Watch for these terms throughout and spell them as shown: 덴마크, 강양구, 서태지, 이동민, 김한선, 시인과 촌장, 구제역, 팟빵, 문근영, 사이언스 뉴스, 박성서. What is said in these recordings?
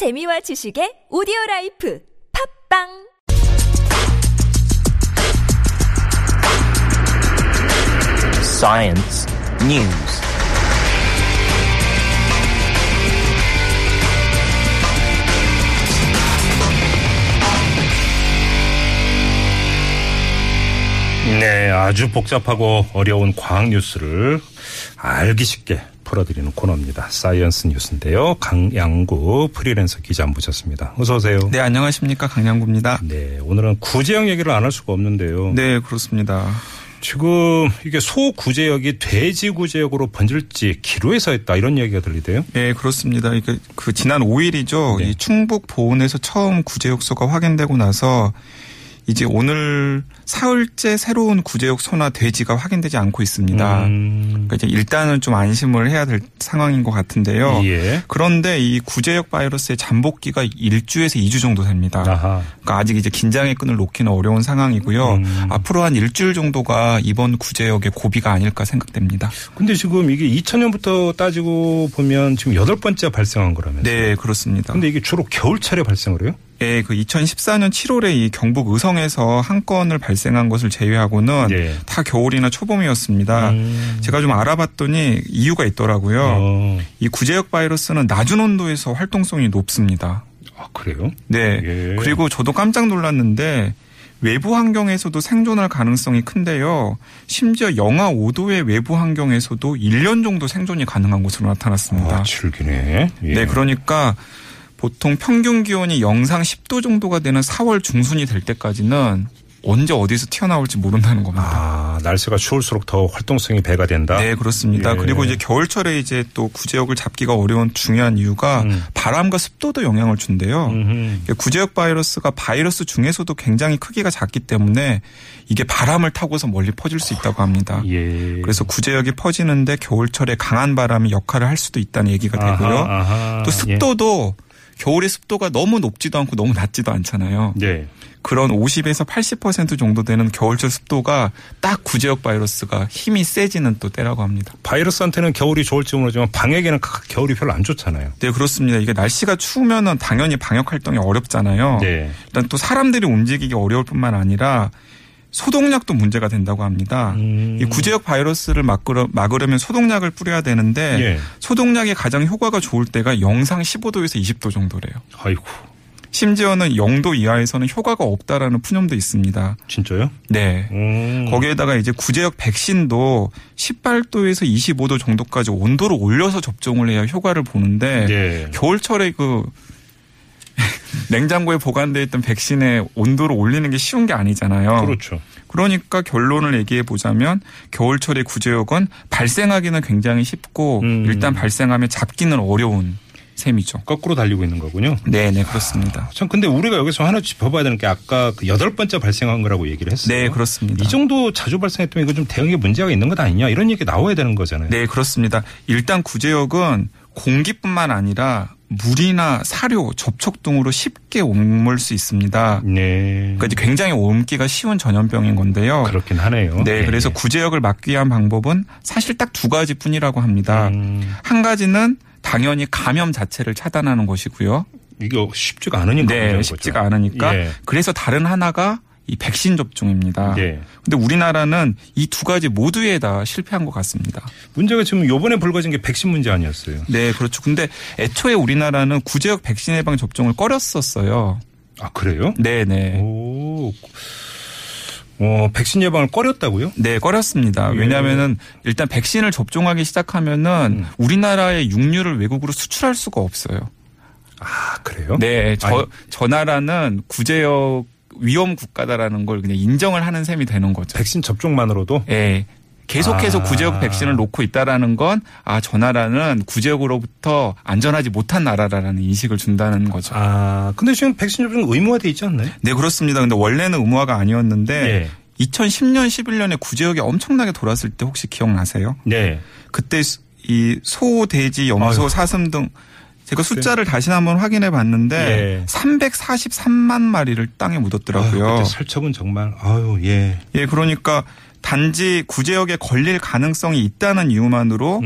재미와 지식의 오디오라이프 팟빵 사이언스 뉴스 네, 아주 복잡하고 어려운 과학 뉴스를 알기 쉽게 풀어드리는 코너입니다. 사이언스 뉴스인데요. 강양구 프리랜서 기자 모셨습니다. 어서 오세요. 네, 안녕하십니까. 강양구입니다. 네, 오늘은 구제역 얘기를 안 할 수가 없는데요. 네, 그렇습니다. 지금 이게 소 구제역이 돼지 구제역으로 번질지 기로에서 있다 이런 얘기가 들리대요. 네, 그렇습니다. 그 지난 5일이죠. 네. 이 충북 보은에서 처음 구제역소가 확인되고 나서 이제 오늘 사흘째 새로운 구제역 소나 돼지가 확인되지 않고 있습니다. 그러니까 이제 일단은 좀 안심을 해야 될 상황인 것 같은데요. 예. 그런데 이 구제역 바이러스의 잠복기가 1주에서 2주 정도 됩니다. 아하. 그러니까 아직 이제 긴장의 끈을 놓기는 어려운 상황이고요. 앞으로 한 일주일 정도가 이번 구제역의 고비가 아닐까 생각됩니다. 근데 지금 이게 2000년부터 따지고 보면 지금 8번째 발생한 거라면서요? 네, 그렇습니다. 근데 이게 주로 겨울철에 발생을 해요? 예, 그 2014년 7월에 이 경북 의성에서 한 건을 발생한 것을 제외하고는 예. 다 겨울이나 초봄이었습니다. 제가 좀 알아봤더니 이유가 있더라고요. 이 구제역 바이러스는 낮은 온도에서 활동성이 높습니다. 아, 그래요? 네. 예. 그리고 저도 깜짝 놀랐는데 외부 환경에서도 생존할 가능성이 큰데요. 심지어 영하 5도의 외부 환경에서도 1년 정도 생존이 가능한 것으로 나타났습니다. 아, 즐기네. 예. 네, 그러니까 보통 평균 기온이 영상 10도 정도가 되는 4월 중순이 될 때까지는 언제 어디서 튀어나올지 모른다는 겁니다. 아, 날씨가 추울수록 더 활동성이 배가 된다? 네, 그렇습니다. 예. 그리고 이제 겨울철에 이제 또 구제역을 잡기가 어려운 중요한 이유가 바람과 습도도 영향을 준대요. 구제역 바이러스가 바이러스 중에서도 굉장히 크기가 작기 때문에 이게 바람을 타고서 멀리 퍼질 수 있다고 합니다. 예. 그래서 구제역이 퍼지는데 겨울철에 강한 바람이 역할을 할 수도 있다는 얘기가 되고요. 아하. 또 습도도 예. 겨울의 습도가 너무 높지도 않고 너무 낮지도 않잖아요. 네. 그런 50에서 80% 정도 되는 겨울철 습도가 딱 구제역 바이러스가 힘이 세지는 또 때라고 합니다. 바이러스한테는 겨울이 좋을지 모르지만 방역에는 겨울이 별로 안 좋잖아요. 네, 그렇습니다. 이게 날씨가 추우면은 당연히 방역 활동이 어렵잖아요. 네. 일단 또 사람들이 움직이기 어려울 뿐만 아니라 소독약도 문제가 된다고 합니다. 이 구제역 바이러스를 막으려면 소독약을 뿌려야 되는데 예. 소독약이 가장 효과가 좋을 때가 영상 15도에서 20도 정도래요. 아이고. 심지어는 0도 이하에서는 효과가 없다라는 푸념도 있습니다. 진짜요? 네. 거기에다가 이제 구제역 백신도 18도에서 25도 정도까지 온도를 올려서 접종을 해야 효과를 보는데 예. 겨울철에 그 냉장고에 보관되어 있던 백신의 온도를 올리는 게 쉬운 게 아니잖아요. 그렇죠. 그러니까 결론을 얘기해 보자면 겨울철의 구제역은 발생하기는 굉장히 쉽고 일단 발생하면 잡기는 어려운 셈이죠. 거꾸로 달리고 있는 거군요. 네네, 그렇습니다. 아, 참, 근데 우리가 여기서 하나 짚어봐야 되는 게 아까 그 8번째 발생한 거라고 얘기를 했어요. 네, 그렇습니다. 이 정도 자주 발생했다면 이거 좀 대응에 문제가 있는 것 아니냐 이런 얘기 나와야 되는 거잖아요. 네, 그렇습니다. 일단 구제역은 공기뿐만 아니라 물이나 사료, 접촉 등으로 쉽게 옮을 수 있습니다. 네. 그러니까 이제 굉장히 옮기가 쉬운 전염병인 건데요. 그렇긴 하네요. 네. 그래서 구제역을 막기 위한 방법은 사실 딱 2가지뿐이라고 합니다. 한 가지는 당연히 감염 자체를 차단하는 것이고요. 이게 쉽지가 않으니까. 네. 쉽지가 거죠. 않으니까. 예. 그래서 다른 하나가 이 백신 접종입니다. 그런데 예. 우리나라는 이 2가지 모두에 다 실패한 것 같습니다. 문제가 지금 요번에 불거진 게 백신 문제 아니었어요? 네, 그렇죠. 근데 애초에 우리나라는 구제역 백신 예방 접종을 꺼렸었어요. 아, 그래요? 네네. 오. 백신 예방을 꺼렸다고요? 네, 꺼렸습니다. 예. 왜냐하면은 일단 백신을 접종하기 시작하면은 우리나라의 육류를 외국으로 수출할 수가 없어요. 아, 그래요? 네, 저 나라는 구제역 위험 국가다라는 걸 그냥 인정을 하는 셈이 되는 거죠. 백신 접종만으로도? 네. 계속해서 구제역 백신을 놓고 있다라는 건 저 나라는 구제역으로부터 안전하지 못한 나라라는 인식을 준다는 거죠. 아, 근데 지금 백신 접종 의무화돼 있지 않나요? 네, 그렇습니다. 근데 원래는 의무화가 아니었는데 네. 2010년, 11년에 구제역이 엄청나게 돌았을 때 혹시 기억나세요? 네. 그때 이 소, 돼지, 염소, 아유. 사슴 등 제가 숫자를 다시 한번 확인해 봤는데 예. 343만 마리를 땅에 묻었더라고요. 아유, 그때 살처분 정말 아유 예. 예, 그러니까 단지 구제역에 걸릴 가능성이 있다는 이유만으로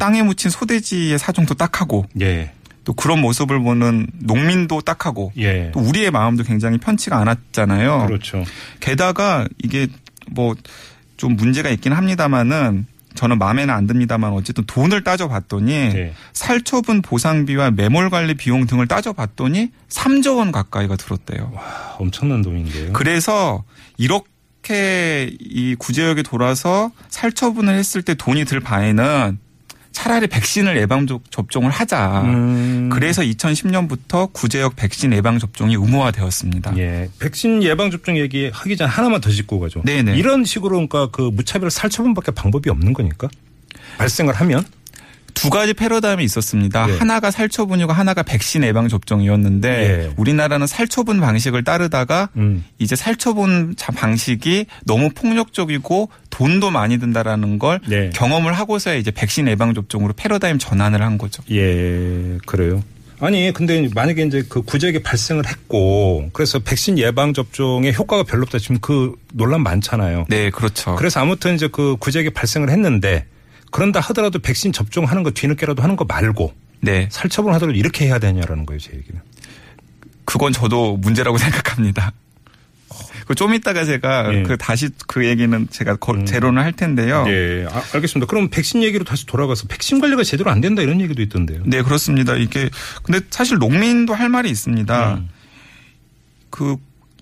땅에 묻힌 소돼지의 사정도 딱하고 예. 또 그런 모습을 보는 농민도 딱하고 예. 또 우리의 마음도 굉장히 편치가 않았잖아요. 그렇죠. 게다가 이게 뭐 좀 문제가 있긴 합니다만은 저는 마음에는 안 듭니다만 어쨌든 돈을 따져봤더니 예. 살처분 보상비와 매몰관리 비용 등을 따져봤더니 3조 원 가까이가 들었대요. 와, 엄청난 돈인데요. 그래서 이렇게 이 구제역에 돌아서 살처분을 했을 때 돈이 들 바에는 차라리 백신을 예방접종을 하자. 그래서 2010년부터 구제역 백신 예방접종이 의무화되었습니다. 예, 백신 예방접종 얘기하기 전 하나만 더 짚고 가죠. 네네. 이런 식으로 그러니까 그 무차별 살처분밖에 방법이 없는 거니까? 발생을 하면? 두 가지 패러다임이 있었습니다. 예. 하나가 살처분이고 하나가 백신 예방접종이었는데 예. 우리나라는 살처분 방식을 따르다가 이제 살처분 방식이 너무 폭력적이고 돈도 많이 든다라는 걸 예. 경험을 하고서 이제 백신 예방접종으로 패러다임 전환을 한 거죠. 예, 그래요. 아니, 근데 만약에 이제 그 구제역이 발생을 했고 그래서 백신 예방접종의 효과가 별로 없다. 지금 그 논란 많잖아요. 네, 그렇죠. 그래서 아무튼 이제 그 구제역이 발생을 했는데 그런다 하더라도 백신 접종하는 거 뒤늦게라도 하는 거 말고 네. 살처분 하더라도 이렇게 해야 되냐라는 거예요. 제 얘기는. 그건 저도 문제라고 생각합니다. 좀 이따가 제가 예. 그 다시 그 얘기는 제가 재론을 할 텐데요. 예, 아, 알겠습니다. 그럼 백신 얘기로 다시 돌아가서 백신 관리가 제대로 안 된다 이런 얘기도 있던데요. 네, 그렇습니다. 이게 근데 사실 농민도 할 말이 있습니다. 그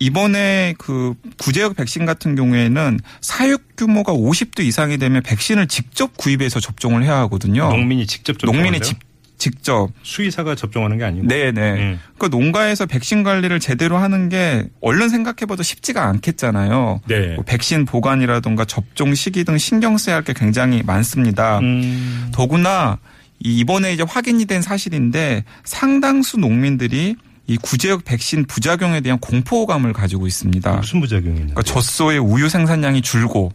이번에 그 구제역 백신 같은 경우에는 사육 규모가 50도 이상이 되면 백신을 직접 구입해서 접종을 해야 하거든요. 농민이 직접 접종을 해요? 직접. 수의사가 접종하는 게 아니고? 네네. 그러니까 농가에서 백신 관리를 제대로 하는 게 얼른 생각해봐도 쉽지가 않겠잖아요. 네. 뭐 백신 보관이라든가 접종 시기 등 신경 써야 할 게 굉장히 많습니다. 더구나 이번에 이제 확인이 된 사실인데 상당수 농민들이 이 구제역 백신 부작용에 대한 공포감을 가지고 있습니다. 무슨 부작용이 있나요? 그러니까 젖소의 우유 생산량이 줄고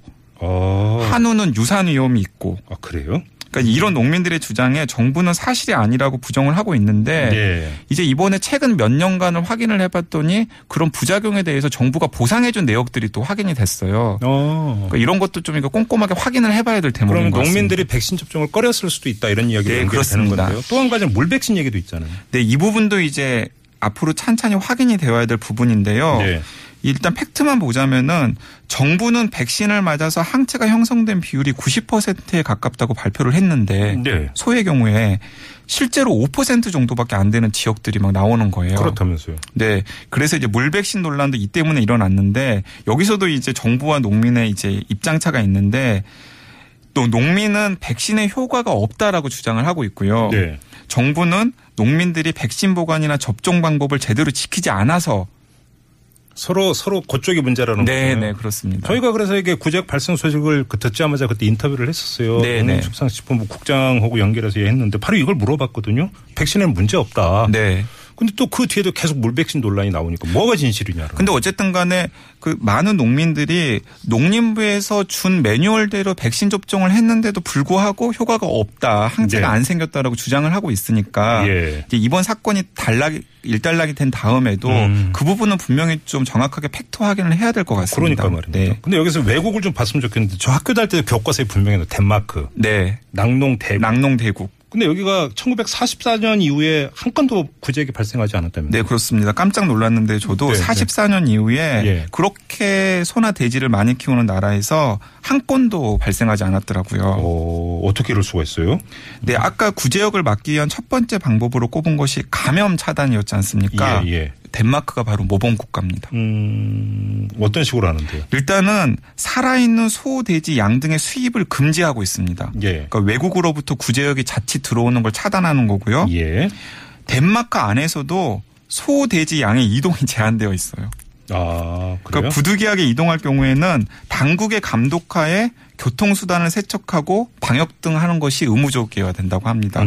한우는 유산 위험이 있고. 아, 그래요? 그러니까 이런 농민들의 주장에 정부는 사실이 아니라고 부정을 하고 있는데 네. 이제 이번에 최근 몇 년간을 확인을 해봤더니 그런 부작용에 대해서 정부가 보상해준 내역들이 또 확인이 됐어요. 그러니까 이런 것도 좀 꼼꼼하게 확인을 해봐야 될 대목인 것 같습니다. 그럼 농민들이 백신 접종을 꺼렸을 수도 있다 이런 이야기가 네, 연결되는 건데요. 또 한 가지는 물백신 얘기도 있잖아요. 네, 이 부분도 이제 앞으로 찬찬히 확인이 되어야 될 부분인데요. 네. 일단 팩트만 보자면은 정부는 백신을 맞아서 항체가 형성된 비율이 90%에 가깝다고 발표를 했는데 네. 소의 경우에 실제로 5% 정도밖에 안 되는 지역들이 막 나오는 거예요. 그렇다면서요. 네. 그래서 이제 물백신 논란도 이 때문에 일어났는데 여기서도 이제 정부와 농민의 이제 입장차가 있는데 또 농민은 백신의 효과가 없다라고 주장을 하고 있고요. 네. 정부는 농민들이 백신 보관이나 접종 방법을 제대로 지키지 않아서 서로 그쪽이 문제라는 거죠. 네, 네, 그렇습니다. 저희가 그래서 이게 구제역 발생 소식을 듣자마자 그때 인터뷰를 했었어요. 네, 축산식품 국장하고 연결해서 했는데 바로 이걸 물어봤거든요. 백신에는 문제 없다. 네. 근데 또 그 뒤에도 계속 물백신 논란이 나오니까 뭐가 진실이냐. 근데 어쨌든 간에 그 많은 농민들이 농림부에서 준 매뉴얼대로 백신 접종을 했는데도 불구하고 효과가 없다. 항체가 네. 안 생겼다라고 주장을 하고 있으니까 예. 이제 이번 사건이 일단락이 된 다음에도 그 부분은 분명히 좀 정확하게 팩트 확인을 해야 될 것 같습니다. 그러니까 말입니다. 네. 근데 여기서 외국을 좀 봤으면 좋겠는데 저 학교 다닐 때도 교과서에 분명히 덴마크, 네. 낙농대국. 근데 여기가 1944년 이후에 한 건도 구제역이 발생하지 않았다면서요? 네, 그렇습니다. 깜짝 놀랐는데 저도 네, 44년 네. 이후에 예. 그렇게 소나 돼지를 많이 키우는 나라에서 한 건도 발생하지 않았더라고요. 어떻게 이럴 수가 있어요? 네, 아까 구제역을 막기 위한 첫 번째 방법으로 꼽은 것이 감염 차단이었지 않습니까? 예, 예. 덴마크가 바로 모범 국가입니다. 어떤 식으로 하는데요? 일단은 살아있는 소, 돼지, 양 등의 수입을 금지하고 있습니다. 예. 그러니까 외국으로부터 구제역이 자칫 들어오는 걸 차단하는 거고요. 예. 덴마크 안에서도 소, 돼지, 양의 이동이 제한되어 있어요. 아, 그래요? 그러니까 부득이하게 이동할 경우에는 당국의 감독하에 교통수단을 세척하고 방역 등 하는 것이 의무적이어야 된다고 합니다.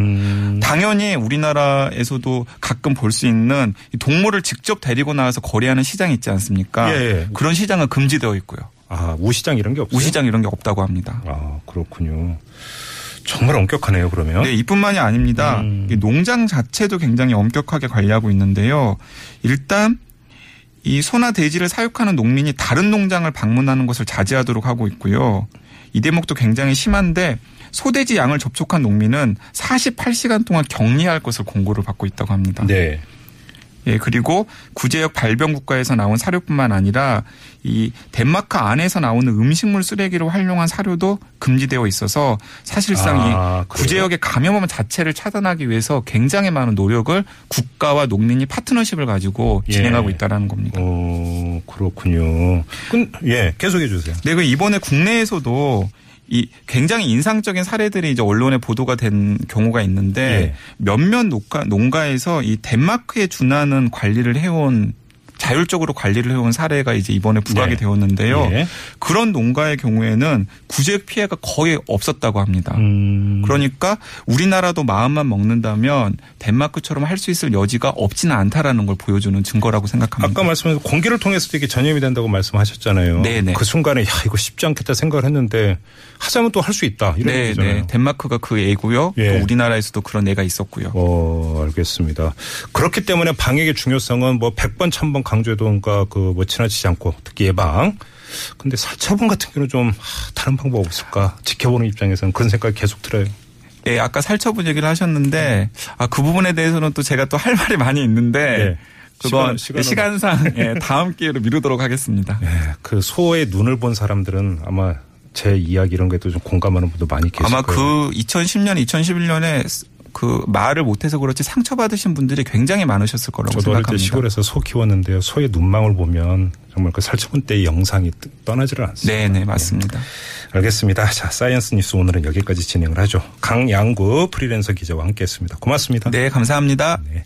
당연히 우리나라에서도 가끔 볼 수 있는 동물을 직접 데리고 나와서 거래하는 시장이 있지 않습니까? 예. 그런 시장은 금지되어 있고요. 아, 우시장 이런 게 없어요? 우시장 이런 게 없다고 합니다. 아, 그렇군요. 정말 엄격하네요, 그러면. 네, 이뿐만이 아닙니다. 농장 자체도 굉장히 엄격하게 관리하고 있는데요. 일단 이 소나 돼지를 사육하는 농민이 다른 농장을 방문하는 것을 자제하도록 하고 있고요. 이 대목도 굉장히 심한데 소돼지 양을 접촉한 농민은 48시간 동안 격리할 것을 공고를 받고 있다고 합니다. 네. 예, 그리고 구제역 발병 국가에서 나온 사료뿐만 아니라 이 덴마크 안에서 나오는 음식물 쓰레기로 활용한 사료도 금지되어 있어서 사실상 이 구제역의 감염원 자체를 차단하기 위해서 굉장히 많은 노력을 국가와 농민이 파트너십을 가지고 진행하고 있다라는 겁니다. 그렇군요. 계속해 주세요. 네, 그 이번에 국내에서도 이 굉장히 인상적인 사례들이 이제 언론에 보도가 된 경우가 있는데 몇몇 농가에서 이 덴마크에 준하는 관리를 해온 자율적으로 관리를 해온 사례가 이제 이번에 부각이 되었는데요. 그런 농가의 경우에는 구제역 피해가 거의 없었다고 합니다. 그러니까 우리나라도 마음만 먹는다면 덴마크처럼 할 수 있을 여지가 없지는 않다라는 걸 보여주는 증거라고 생각합니다. 아까 말씀하신 공기를 통해서도 이게 전염이 된다고 말씀하셨잖아요. 네네. 그 순간에 이거 쉽지 않겠다 생각을 했는데 하자면 또 할 수 있다 이런 얘기잖아요. 덴마크가 그 애고요. 또 우리나라에서도 그런 애가 있었고요. 알겠습니다. 그렇기 때문에 방역의 중요성은 100번 1000번 강조해도 그러니까 지나치지 않고 특히 예방. 근데 살처분 같은 경우는 좀 다른 방법 없을까? 지켜보는 입장에서는 그런 생각이 계속 들어요. 예, 아까 살처분 얘기를 하셨는데 그 부분에 대해서는 또 제가 또 할 말이 많이 있는데 그건 시간상 다음 기회로 미루도록 하겠습니다. 그 소의 눈을 본 사람들은 아마 제 이야기 이런 것도 좀 공감하는 분도 많이 계실 거예요. 아마 그 2010년, 2011년에 그 말을 못해서 그렇지 상처받으신 분들이 굉장히 많으셨을 거라고 생각합니다. 저도 어릴 때 시골에서 소 키웠는데요. 소의 눈망울 보면 정말 그 살처분 때의 영상이 떠나지를 않습니다. 네네 맞습니다. 알겠습니다. 자 사이언스 뉴스 오늘은 여기까지 진행을 하죠. 강양구 프리랜서 기자와 함께했습니다. 고맙습니다. 네 감사합니다. 네.